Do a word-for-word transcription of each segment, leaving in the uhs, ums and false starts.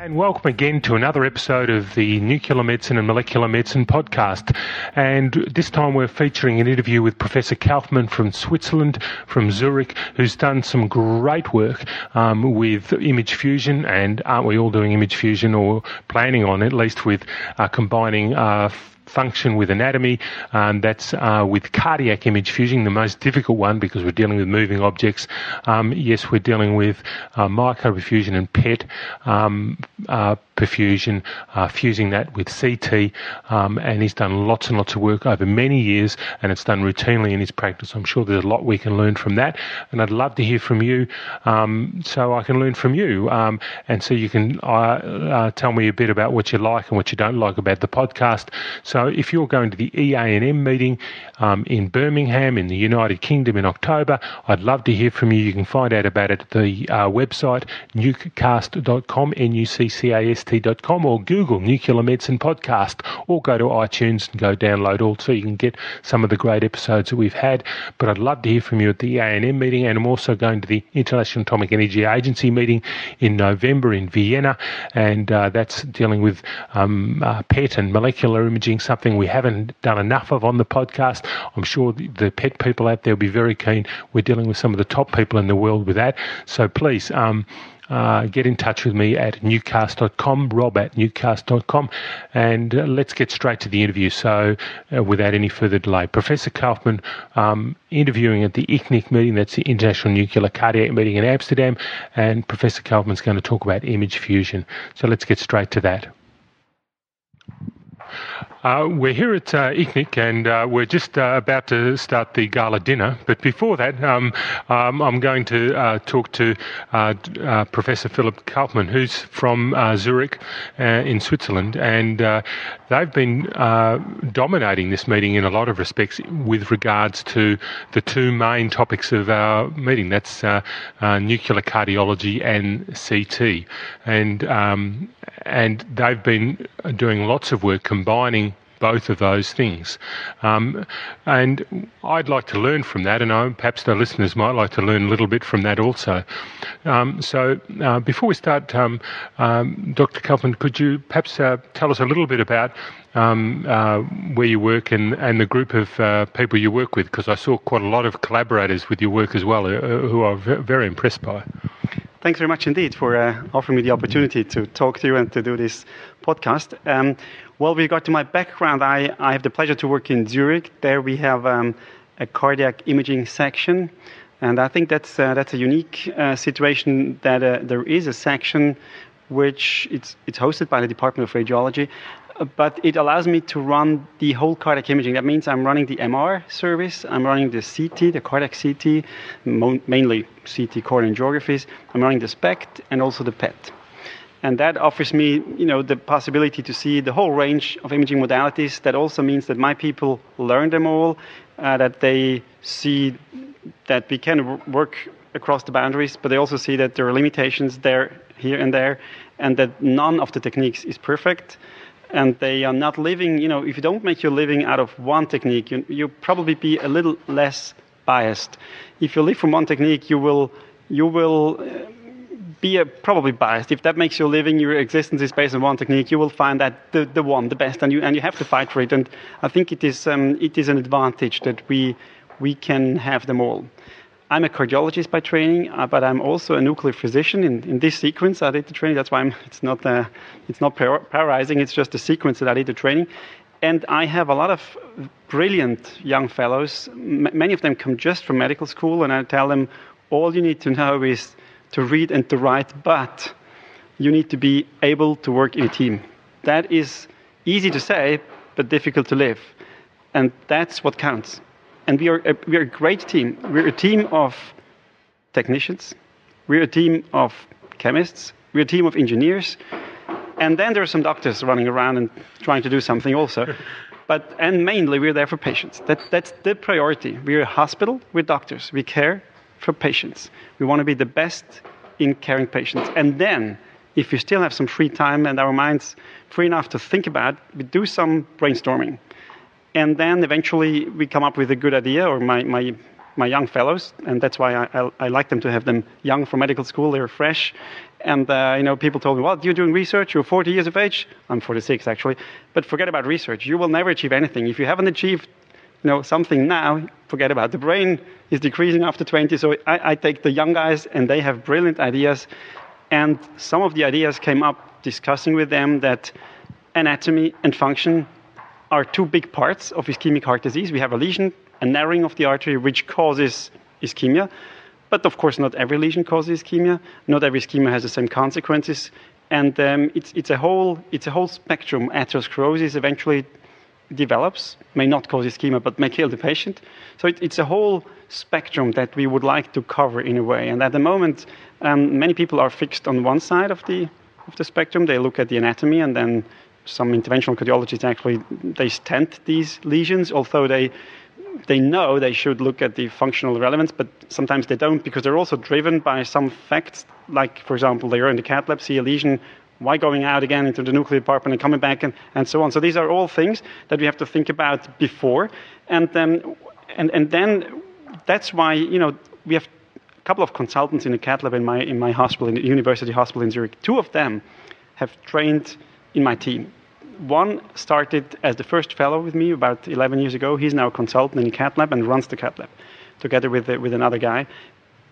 And welcome again to another episode of the Nuclear Medicine and Molecular Medicine podcast. And this time we're featuring an interview with Professor Kaufmann from Switzerland, from Zurich, who's done some great work um, with image fusion. And aren't we all doing image fusion, or planning on at least, with uh, combining uh, function with anatomy, and um, that's uh, with cardiac image fusion, the most difficult one because we're dealing with moving objects. Um, yes, we're dealing with uh, microperfusion and P E T um, uh, perfusion, uh, fusing that with C T, um, and he's done lots and lots of work over many years, and it's done routinely in his practice. I'm sure there's a lot we can learn from that, and I'd love to hear from you um, so I can learn from you, um, and so you can uh, uh, tell me a bit about what you like and what you don't like about the podcast. So So if you're going to the E A N M meeting um, in Birmingham in the United Kingdom in October, I'd love to hear from you. You can find out about it at the uh, website nuke cast dot com, N U C C A S T dot com, or Google Nuclear Medicine Podcast, or go to iTunes and go download all, so you can get some of the great episodes that we've had. But I'd love to hear from you at the E A N M meeting, and I'm also going to the International Atomic Energy Agency meeting in November in Vienna, and uh, that's dealing with um, uh, P E T and molecular imaging, something we haven't done enough of on the podcast. I'm sure the, the P E T people out there will be very keen. We're dealing with some of the top people in the world with that. So please um, uh, get in touch with me at newcast dot com, Rob at newcast dot com, and uh, let's get straight to the interview. So uh, without any further delay, Professor Kaufmann um, interviewing at the I C N I C meeting, that's the International Nuclear Cardiac Meeting in Amsterdam, and Professor Kaufmann's going to talk about image fusion. So let's get straight to that. Uh, we're here at uh, I C N I C, and uh, we're just uh, about to start the gala dinner. But before that, um, um, I'm going to uh, talk to uh, uh, Professor Philip Kaufmann, who's from uh, Zurich uh, in Switzerland. And uh, they've been uh, dominating this meeting in a lot of respects with regards to the two main topics of our meeting. That's uh, uh, nuclear cardiology and C T. And, um, and they've been doing lots of work combining both of those things. Um, and I'd like to learn from that, and I, perhaps the listeners might like to learn a little bit from that also. Um, so uh, before we start, um, um, Doctor Kaufmann, could you perhaps uh, tell us a little bit about um, uh, where you work and, and the group of uh, people you work with? Because I saw quite a lot of collaborators with your work as well, uh, who I was very impressed by. Thanks very much indeed for uh, offering me the opportunity to talk to you and to do this podcast. Um, well, with regard to my background, I, I have the pleasure to work in Zurich. There we have um, a cardiac imaging section, and I think that's uh, that's a unique uh, situation that uh, there is a section which it's it's hosted by the Department of Radiology, but it allows me to run the whole cardiac imaging. That means I'm running the M R service, I'm running the C T, the cardiac C T, mo- mainly C T coronary angiographies, I'm running the SPECT and also the P E T. And that offers me, you know, the possibility to see the whole range of imaging modalities. That also means that my people learn them all, uh, that they see that we can work across the boundaries, but they also see that there are limitations there, here and there, and that none of the techniques is perfect. And they are not living, you know, if you don't make your living out of one technique, you, you'll probably be a little less biased. If you live from one technique, you will you will be a, probably biased. If that makes your living, your existence is based on one technique, you will find that the, the one, the best, and you and you have to fight for it. And I think it is um, it is an advantage that we we can have them all. I'm a cardiologist by training, uh, but I'm also a nuclear physician. In, in this sequence, I did the training. That's why I'm, it's not uh, it's not prioritizing. It's just the sequence that I did the training. And I have a lot of brilliant young fellows. M- many of them come just from medical school, and I tell them, all you need to know is to read and to write, but you need to be able to work in a team. That is easy to say, but difficult to live. And that's what counts. And we are, a, we are a great team. We're a team of technicians. We're a team of chemists. We're a team of engineers. And then there are some doctors running around and trying to do something also. But and mainly, we're there for patients. That, that's the priority. We're a hospital. We're doctors. We care for patients. We want to be the best in caring patients. And then, if we still have some free time and our minds free enough to think about, we do some brainstorming. And then eventually we come up with a good idea, or my, my my young fellows, and that's why I, I, I like them to have them young from medical school. They're fresh. And, uh, you know, people told me, well, you're doing research, you're forty years of age. I'm forty-six, actually. But forget about research. You will never achieve anything. If you haven't achieved, you know, something now, forget about it. The brain is decreasing after twenty. So I, I take the young guys, and they have brilliant ideas. And some of the ideas came up discussing with them that anatomy and function are two big parts of ischemic heart disease. We have a lesion, a narrowing of the artery, which causes ischemia. But of course, not every lesion causes ischemia. Not every ischemia has the same consequences. And um, it's, it's, a whole, it's a whole spectrum. Atherosclerosis eventually develops, may not cause ischemia, but may kill the patient. So it, it's a whole spectrum that we would like to cover in a way. And at the moment, um, many people are fixed on one side of the, of the spectrum. They look at the anatomy, and then some interventional cardiologists actually, they stent these lesions, although they... they know they should look at the functional relevance, but sometimes they don't, because they're also driven by some facts, like, for example, they are in the cath lab, see a lesion, why going out again into the nuclear department and coming back, and, and so on. So these are all things that we have to think about before. And then, and, and then that's why, you know, we have a couple of consultants in the cath lab in my, in my hospital, in the university hospital in Zurich. Two of them have trained in my team. One started as the first fellow with me about eleven years ago. He's now a consultant in the cath lab and runs the cath lab together with, uh, with another guy.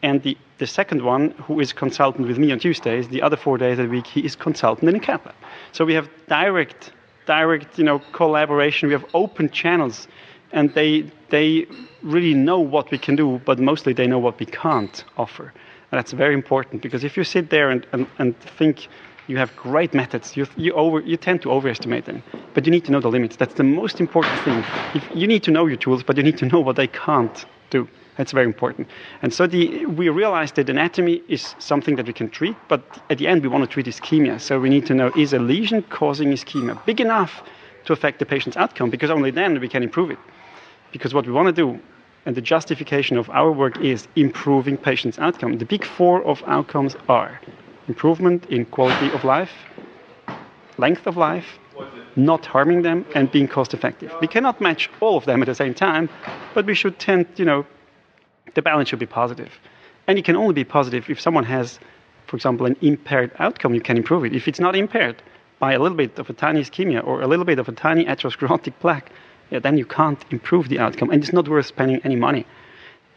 And the, the second one, who is consultant with me on Tuesdays, the other four days a week, he is consultant in the cath lab. So we have direct, direct, you know, collaboration. We have open channels, and they they really know what we can do, but mostly they know what we can't offer. And that's very important, because if you sit there and, and, and think, you have great methods. You you over you tend to overestimate them, but you need to know the limits. That's the most important thing. If you need to know your tools, but you need to know what they can't do. That's very important. And so the we realized that anatomy is something that we can treat, but at the end we want to treat ischemia. So we need to know, is a lesion causing ischemia big enough to affect the patient's outcome? Because only then we can improve it. Because what we want to do, and the justification of our work, is improving patients' outcome. The big four of outcomes are improvement in quality of life, length of life, not harming them, and being cost-effective. We cannot match all of them at the same time, but we should tend, you know, the balance should be positive. And it can only be positive if someone has, for example, an impaired outcome, you can improve it. If it's not impaired by a little bit of a tiny ischemia or a little bit of a tiny atherosclerotic plaque, yeah, then you can't improve the outcome, and it's not worth spending any money.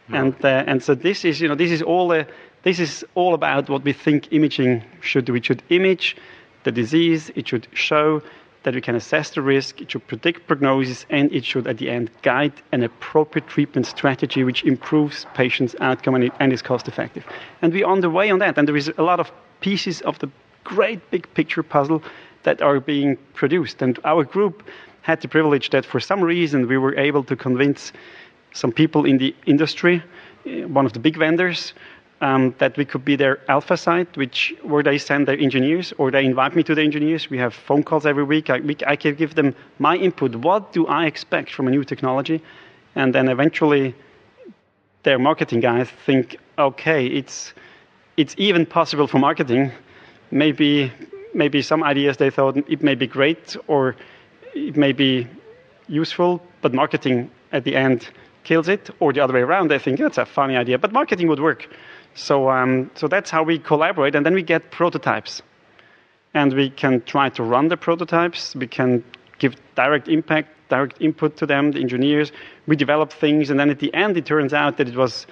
Mm-hmm. And, uh, and so this is, you know, this is all a... This is all about what we think imaging should do. It should image the disease, it should show that we can assess the risk, it should predict prognosis, and it should, at the end, guide an appropriate treatment strategy which improves patients' outcome and, it, and is cost-effective. And we're on the way on that, and there is a lot of pieces of the great big picture puzzle that are being produced. And our group had the privilege that, for some reason, we were able to convince some people in the industry, one of the big vendors, Um, that we could be their alpha site, which where they send their engineers, or they invite me to the engineers. We have phone calls every week. I, we, I can give them my input. What do I expect from a new technology? And then eventually their marketing guys think, okay, it's it's even possible for marketing. Maybe maybe some ideas they thought it may be great or it may be useful, but marketing at the end kills it, or the other way around. They think that's a funny idea, but marketing would work. So um, so that's how we collaborate, and then we get prototypes. And we can try to run the prototypes. We can give direct impact, direct input to them, the engineers. We develop things, and then at the end it turns out that it was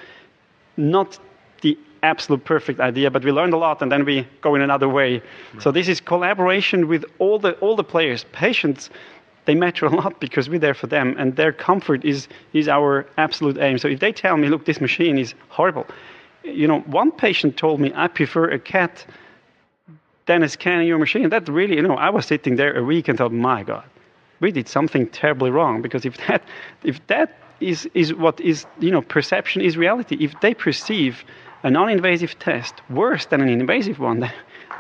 not the absolute perfect idea, but we learned a lot, and then we go in another way. Right. So this is collaboration with all the all the players. Patients, they matter a lot because we're there for them, and their comfort is is our absolute aim. So if they tell me, look, this machine is horrible. You know, one patient told me, I prefer a C A T than a scanning your machine. That really, you know, I was sitting there a week and thought, my God, we did something terribly wrong. Because if that, if that is, is what is, you know, perception is reality. If they perceive a non-invasive test worse than an invasive one, then,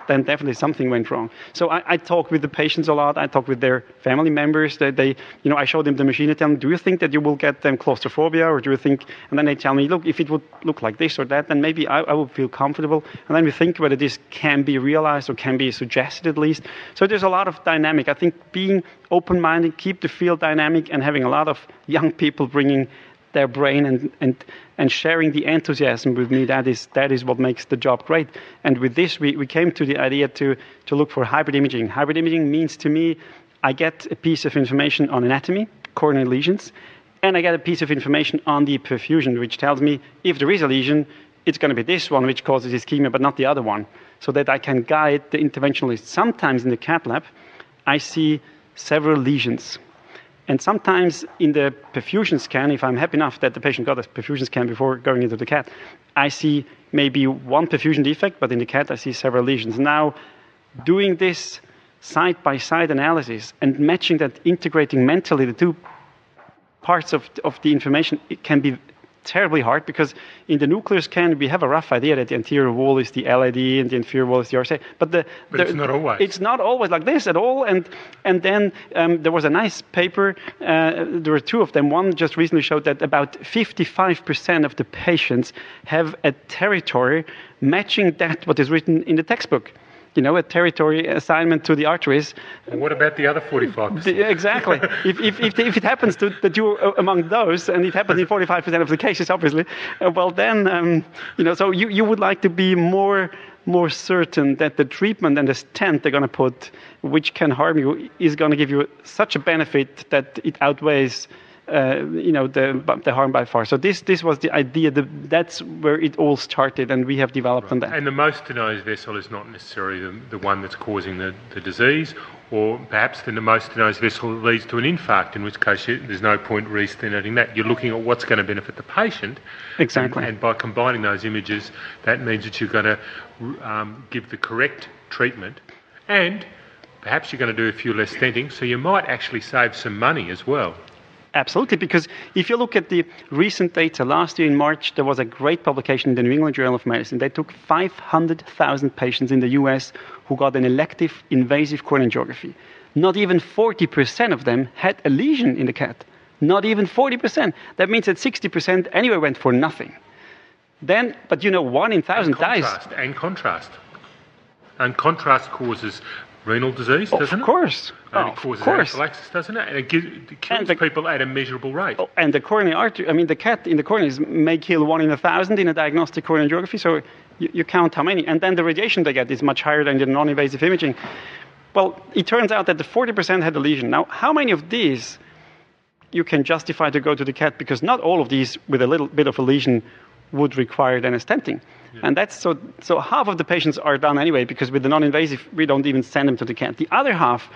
then definitely something went wrong. So I, I talk with the patients a lot. I talk with their family members. That they, you know, I show them the machine and tell them, do you think that you will get them claustrophobia, or do you think? And then they tell me, look, if it would look like this or that, then maybe I, I would feel comfortable. And then we think whether this can be realized or can be suggested at least. So there's a lot of dynamic. I think being open-minded, keep the field dynamic, and having a lot of young people bringing their brain and and and sharing the enthusiasm with me. That is that is what makes the job great. And with this, we, we came to the idea to to look for hybrid imaging. Hybrid imaging means to me, I get a piece of information on anatomy, coronary lesions, and I get a piece of information on the perfusion, which tells me if there is a lesion, it's going to be this one which causes ischemia, but not the other one, so that I can guide the interventionalist. Sometimes in the C A T lab, I see several lesions. And sometimes in the perfusion scan, if I'm happy enough that the patient got a perfusion scan before going into the C A T, I see maybe one perfusion defect, but in the C A T I see several lesions. Now, doing this side-by-side analysis and matching that, integrating mentally the two parts of, of the information, it can be terribly hard, because in the nuclear scan, we have a rough idea that the anterior wall is the L A D and the inferior wall is the R C A. But, the, but the, it's not always. It's not always like this at all. And and then um, there was a nice paper. Uh, there were two of them. One just recently showed that about fifty-five percent of the patients have a territory matching that what is written in the textbook. You know, a territory assignment to the arteries. And what about the other forty-five percent? The, exactly. if, if, if, if it happens to, that you're among those, and it happens in forty-five percent of the cases, obviously, uh, well then, um, you know, so you, you would like to be more more certain that the treatment and the stent they're going to put, which can harm you, is going to give you such a benefit that it outweighs, uh, you know, the the harm by far. So this this was the idea. The, that's where it all started, and we have developed right. on that. And the most denosed vessel is not necessarily the, the one that's causing the, the disease, or perhaps the most denosed vessel leads to an infarct, in which case you, there's no point re-stenting that. You're looking at what's going to benefit the patient. Exactly. And, and by combining those images, that means that you're going to um, give the correct treatment, and perhaps you're going to do a few less stenting, so you might actually save some money as well. Absolutely, because if you look at the recent data, last year in March, there was a great publication in the New England Journal of Medicine. They took five hundred thousand patients in the U S who got an elective invasive coronary angiography. Not even forty percent of them had a lesion in the C A T. Not even forty percent. That means that sixty percent anyway went for nothing. Then, but you know, one in thousand dies. And contrast. And contrast causes renal disease, doesn't it? Of course. And oh, it causes anaphylaxis, doesn't it? And it, gives, it kills and the, people at a measurable rate. Oh, and the coronary artery, I mean, the C A T in the coronaries may kill one in a thousand in a diagnostic coronary angiography, so you, you count how many. And then the radiation they get is much higher than the non-invasive imaging. Well, it turns out that the forty percent had a lesion. Now, how many of these you can justify to go to the C A T? Because not all of these with a little bit of a lesion would require then a stenting. Yeah. And that's so, so half of the patients are done anyway, because with the non-invasive, we don't even send them to the C A T. The other half,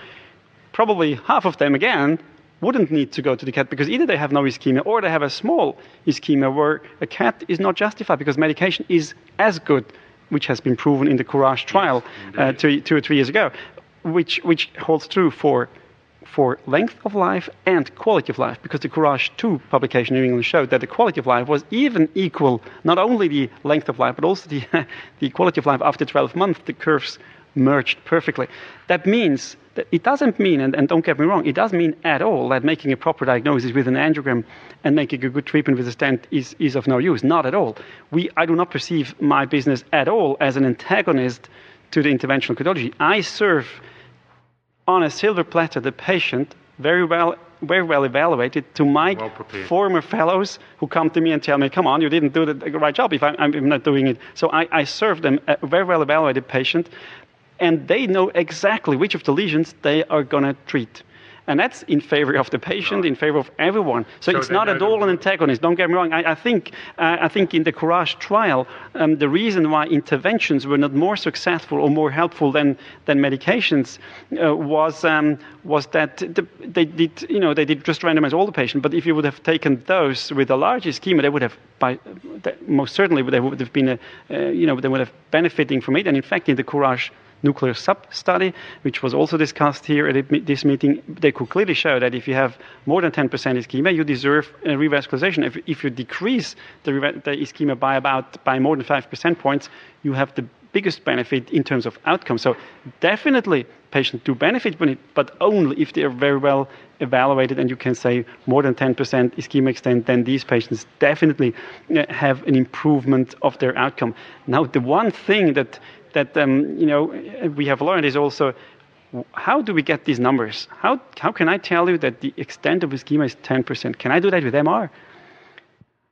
probably half of them again, wouldn't need to go to the C A T, because either they have no ischemia or they have a small ischemia where a C A T is not justified, because medication is as good, which has been proven in the COURAGE trial yes, uh, two, two or three years ago, which, which holds true for for length of life and quality of life, because the COURAGE two publication in England showed that the quality of life was even equal, not only the length of life, but also the, the quality of life after twelve months, the curves merged perfectly. That means, that it doesn't mean, and, and don't get me wrong, it doesn't mean at all that making a proper diagnosis with an angiogram and making a good treatment with a stent is, is of no use, not at all. We, I do not perceive my business at all as an antagonist to the interventional cardiology. I serve on a silver platter the patient, very well very well evaluated, to my well former fellows who come to me and tell me, come on, you didn't do the right job if I'm, I'm not doing it. So I, I serve them a very well evaluated patient, and they know exactly which of the lesions they are going to treat. And that's in favor of the patient, right. in favor of everyone. So, so it's not at all an antagonist. Don't get me wrong. I, I think uh, I think in the COURAGE trial, um, the reason why interventions were not more successful or more helpful than than medications uh, was um, was that the, they did you know they did just randomize all the patients. But if you would have taken those with a large ischemia, they would have by they, most certainly they would have been a, uh, you know they would have benefiting from it. And in fact, in the COURAGE nuclear sub-study, which was also discussed here at this meeting, they could clearly show that if you have more than ten percent ischemia, you deserve a revascularization. If, if you decrease the, the ischemia by about by more than five percent points, you have the biggest benefit in terms of outcome. So definitely patients do benefit from it, but only if they are very well evaluated, and you can say more than ten percent ischemic stent, then these patients definitely have an improvement of their outcome. Now, the one thing that that um, you know we have learned is also, how do we get these numbers? How how can I tell you that the extent of ischemia is ten percent? Can I do that with M R?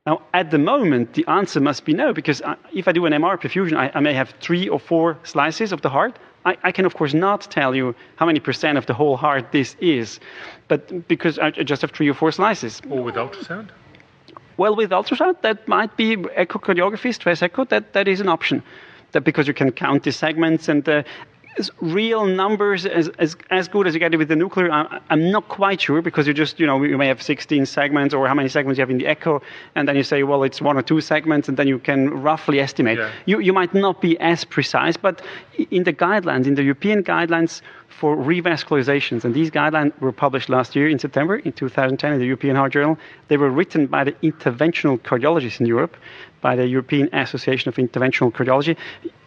Now, at the moment, the answer must be no, because I, if I do an M R perfusion, I, I may have three or four slices of the heart. I, I can, of course, not tell you how many percent of the whole heart this is, but because I just have three or four slices. Or with ultrasound? Well, with ultrasound, that might be echocardiography, stress echo. That, that is an option, that because you can count the segments and the real numbers as, as as good as you get it with the nuclear. I, I'm not quite sure, because you just, you know, you may have sixteen segments, or how many segments you have in the echo, and then you say, well, it's one or two segments, and then you can roughly estimate. Yeah. You, you might not be as precise, but in the guidelines, in the European guidelines for revascularizations, and these guidelines were published last year in September, in two thousand ten, in the European Heart Journal. They were written by the interventional cardiologists in Europe, by the European Association of Interventional Cardiology,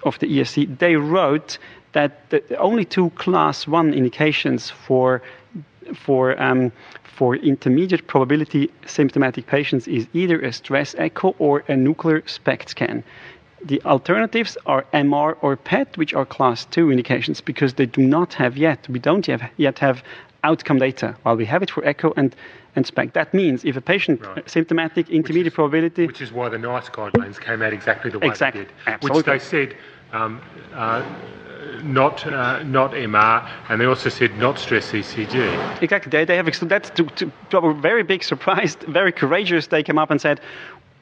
of the E S C. They wrote that the only two class one indications for for um, for intermediate probability symptomatic patients is either a stress echo or a nuclear SPECT scan. The alternatives are M R or P E T, which are class two indications, because they do not have yet, we don't have, yet have outcome data, while we have it for echo and, and SPECT. That means if a patient, right, symptomatic, intermediate which is, probability... Which is why the NICE guidelines came out exactly the way exactly, they did. Absolutely. Which they said... Um, uh, Not uh, not M R, and they also said not stress E C G. Exactly. They, they have that's to, to, to our very big surprise, very courageous. They came up and said,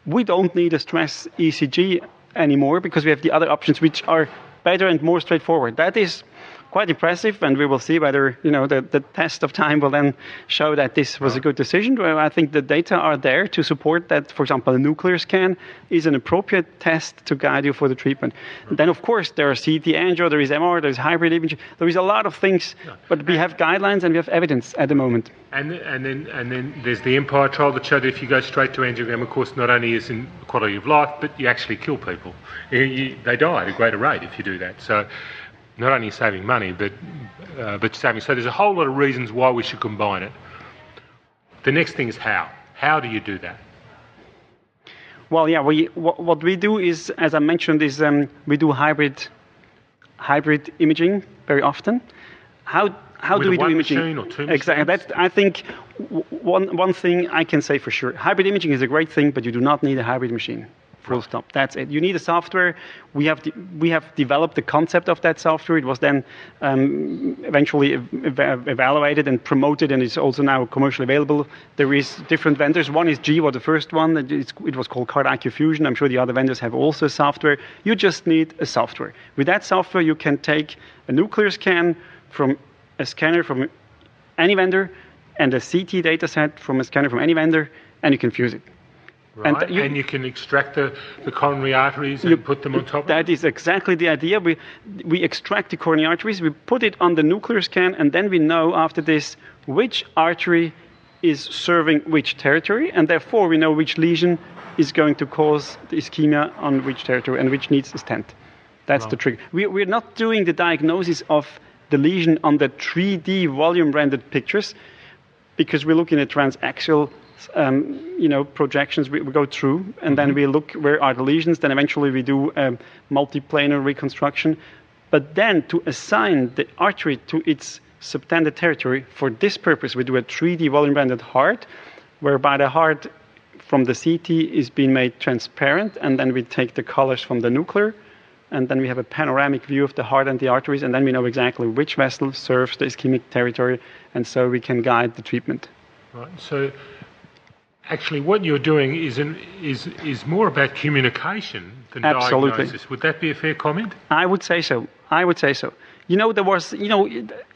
we don't need a stress E C G anymore, because we have the other options which are better and more straightforward. That is quite impressive, and we will see whether, you know, the, the test of time will then show that this was a good decision. Well, I think the data are there to support that, for example, a nuclear scan is an appropriate test to guide you for the treatment. Right. Then, of course, there are C T angio, there is M R, there is hybrid imaging, there is a lot of things, no. but we have guidelines and we have evidence at the moment. And and then and then there's the Empire trial that showed that if you go straight to angiogram, of course, not only is in quality of life, but you actually kill people. You, you, they die at a greater rate if you do that. So. Not only saving money, but uh, but saving. So there's a whole lot of reasons why we should combine it. The next thing is how. How do you do that? Well, yeah, we what, what we do is, as I mentioned, is um, we do hybrid hybrid imaging very often. How how With do we one do imaging? Machine or two exactly. That's, I think one one thing I can say for sure. Hybrid imaging is a great thing, but you do not need a hybrid machine. Full stop. That's it. You need a software. We have de- we have developed the concept of that software. It was then um, eventually ev- ev- evaluated and promoted, and it's also now commercially available. There is different vendors. One is G W A, the first one. It's, it was called Card I Q Fusion. I'm sure the other vendors have also software. You just need a software. With that software, you can take a nuclear scan from a scanner from any vendor and a C T data set from a scanner from any vendor, and you can fuse it. Right. And you, and you can extract the, the coronary arteries and you, put them on top. That of it? Is exactly the idea. We we extract the coronary arteries, we put it on the nuclear scan, and then we know after this which artery is serving which territory, and therefore we know which lesion is going to cause the ischemia on which territory and which needs a stent. That's right. The trick. We, we're not doing the diagnosis of the lesion on the three D volume-rendered pictures, because we're looking at transaxial Um, you know, projections we, we go through, and mm-hmm. then we look where are the lesions. Then eventually we do um, multiplanar reconstruction. But then to assign the artery to its subtended territory, for this purpose, we do a three D volume-rendered heart, whereby the heart from the C T is being made transparent, and then we take the colors from the nuclear, and then we have a panoramic view of the heart and the arteries, and then we know exactly which vessel serves the ischemic territory, and so we can guide the treatment. Right. So. Actually, what you're doing is an, is is more about communication than Absolutely. Diagnosis. Would that be a fair comment? I would say so. I would say so. You know, there was, you know,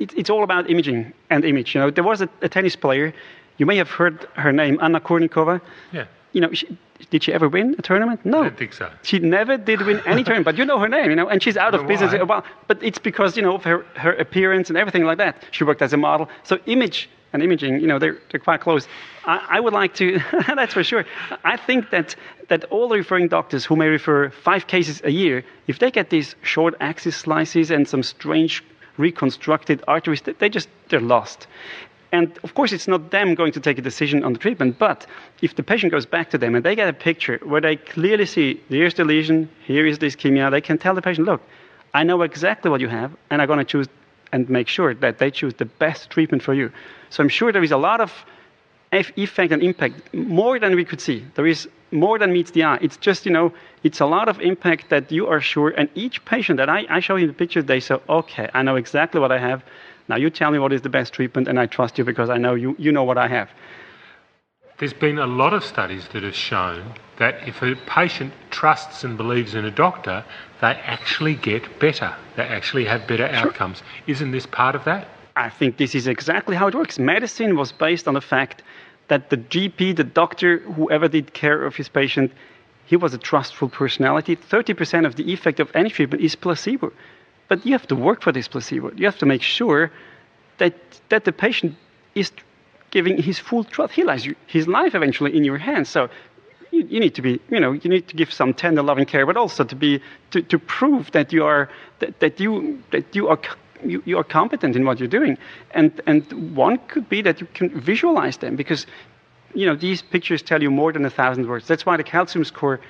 it, it's all about imaging and image. You know, there was a, a tennis player. You may have heard her name, Anna Kournikova. Yeah. You know, she, did she ever win a tournament? No. I don't think so. She never did win any tournament, but you know her name, you know, and she's out of why. business. Well, but it's because, you know, of her, her appearance and everything like that. She worked as a model. So image and imaging, you know, they're, they're quite close. I, I would like to, that's for sure. I think that, that all the referring doctors who may refer five cases a year, if they get these short axis slices and some strange reconstructed arteries, they just, they're lost. And of course, it's not them going to take a decision on the treatment, but if the patient goes back to them and they get a picture where they clearly see, here's the lesion, here is the ischemia, they can tell the patient, look, I know exactly what you have, and I'm going to choose and make sure that they choose the best treatment for you. So I'm sure there is a lot of effect and impact, more than we could see. There is more than meets the eye. It's just, you know, it's a lot of impact that you are sure. And each patient that I, I show you the picture, they say, okay, I know exactly what I have. Now you tell me what is the best treatment, and I trust you because I know you, you know what I have. There's been a lot of studies that have shown that if a patient trusts and believes in a doctor, they actually get better. They actually have better sure. outcomes. Isn't this part of that? I think this is exactly how it works. Medicine was based on the fact that the G P, the doctor, whoever did care of his patient, he was a trustful personality. thirty percent of the effect of any treatment is placebo. But you have to work for this placebo. You have to make sure that that the patient is giving his full trust. He lies his life eventually in your hands. So you, you need to be, you know, you need to give some tender loving care, but also to be to, to prove that you are that, that you that you are. You, you are competent in what you're doing, and and one could be that you can visualize them, because you know these pictures tell you more than a thousand words. That's why the calcium score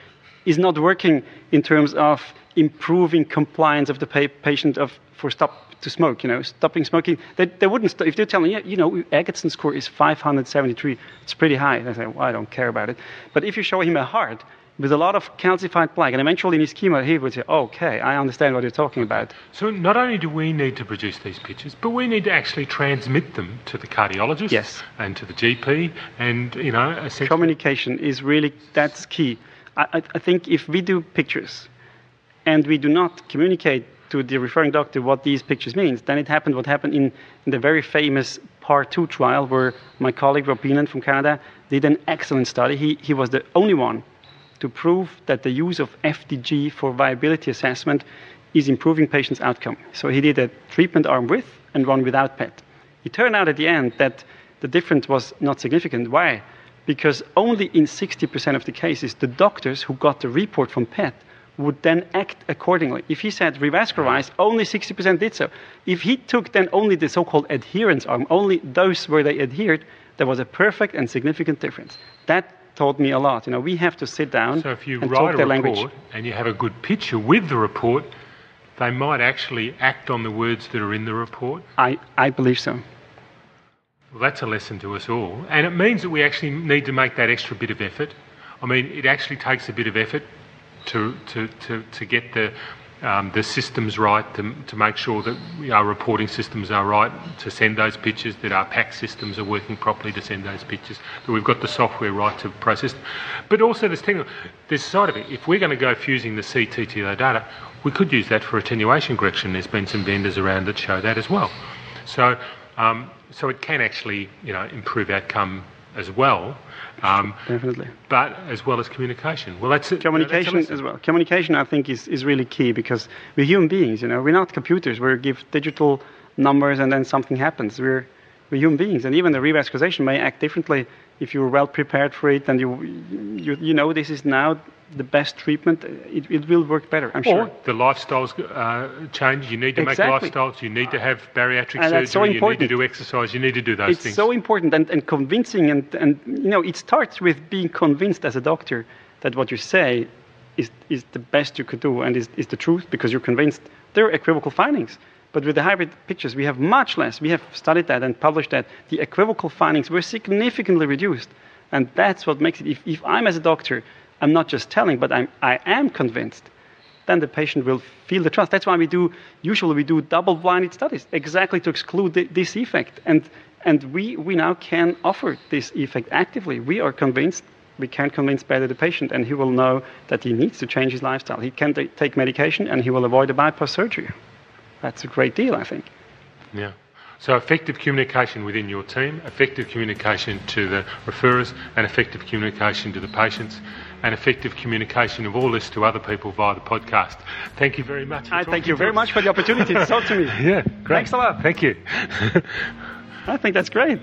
is not working in terms of improving compliance of the pa- patient of for stop to smoke. You know, stopping smoking. They they wouldn't st- if they're telling you, you know, Eggertson's score is five hundred seventy-three. It's pretty high. They say, well, I don't care about it. But if you show him a heart with a lot of calcified plaque, and eventually in his chemo, he would say, okay, I understand what you're talking about. So not only do we need to produce these pictures, but we need to actually transmit them to the cardiologist yes. and to the G P, and, you know... Essentially... Communication is really, that's key. I, I think if we do pictures and we do not communicate to the referring doctor what these pictures means, then it happened what happened in, in the very famous Part two trial, where my colleague Rob Beeland from Canada did an excellent study. He, he was the only one to prove that the use of F D G for viability assessment is improving patients' outcome. So he did a treatment arm with and one without P E T. It turned out at the end that the difference was not significant. Why? Because only in sixty percent of the cases, the doctors who got the report from P E T would then act accordingly. If he said revascularize, only sixty percent did so. If he took then only the so-called adherence arm, only those where they adhered, there was a perfect and significant difference. That taught me a lot. You know, we have to sit down so if you and write talk their a report language. And you have a good picture with the report, they might actually act on the words that are in the report? I, I believe so. Well, that's a lesson to us all. And it means that we actually need to make that extra bit of effort. I mean, it actually takes a bit of effort to to, to, to get the um, the systems right, to, to make sure that our reporting systems are right, to send those pictures, that our P A C systems are working properly to send those pictures, that we've got the software right to process them. But also this technical, this side of it, if we're going to go fusing the C T to the data, we could use that for attenuation correction. There's been some vendors around that show that as well. So um, so it can actually, you know, improve outcome as well. Um, Definitely. But as well as communication. Well, that's it. Communication no, that's as well. Communication, I think, is, is really key, because we're human beings, you know. We're not computers. We give digital numbers and then something happens. We're, we're human beings. And even the revascularization may act differently if you're well prepared for it and you you, you know this is now the best treatment. It, it will work better, I'm or sure. Or the lifestyles uh, change. You need to exactly. make lifestyles. You need to have bariatric and surgery. So you need to do exercise. You need to do those it's things. It's so important and, and convincing. And, and, you know, it starts with being convinced as a doctor that what you say is, is the best you could do and is, is the truth, because you're convinced there are equivocal findings. But with the hybrid pictures, we have much less. We have studied that and published that. The equivocal findings were significantly reduced. And that's what makes it, if, if I'm as a doctor, I'm not just telling, but I'm, I am convinced, then the patient will feel the trust. That's why we do, usually we do double-blinded studies, exactly to exclude the, this effect. And and we, we now can offer this effect actively. We are convinced, we can convince better the patient, and he will know that he needs to change his lifestyle. He can t- take medication, and he will avoid a bypass surgery. That's a great deal, I think. Yeah. So effective communication within your team, effective communication to the referrers, and effective communication to the patients, and effective communication of all this to other people via the podcast. Thank you very much. I thank you very us. much for the opportunity to talk to me. Yeah, great. Thanks a lot. Thank you. I think that's great.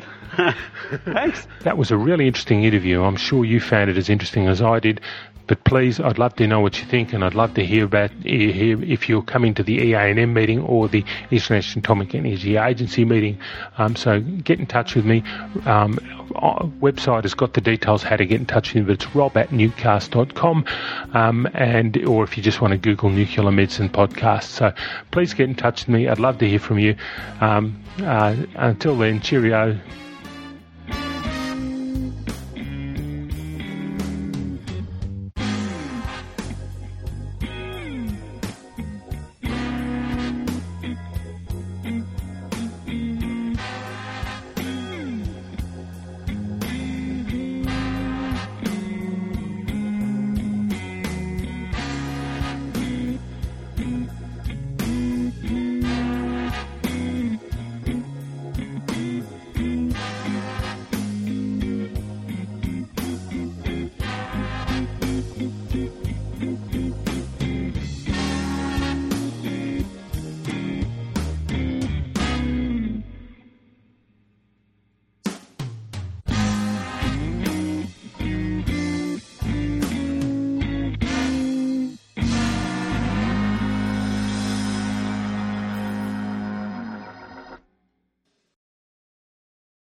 Thanks. That was a really interesting interview. I'm sure you found it as interesting as I did. But please, I'd love to know what you think, and I'd love to hear about hear if you're coming to the E A N M meeting or the International Atomic Energy Agency meeting. Um, so get in touch with me. Um, our website has got the details how to get in touch with me, but it's rob at newcast dot com, um, and or if you just want to Google Nuclear Medicine Podcast. So please get in touch with me. I'd love to hear from you. Um, uh, until then, cheerio.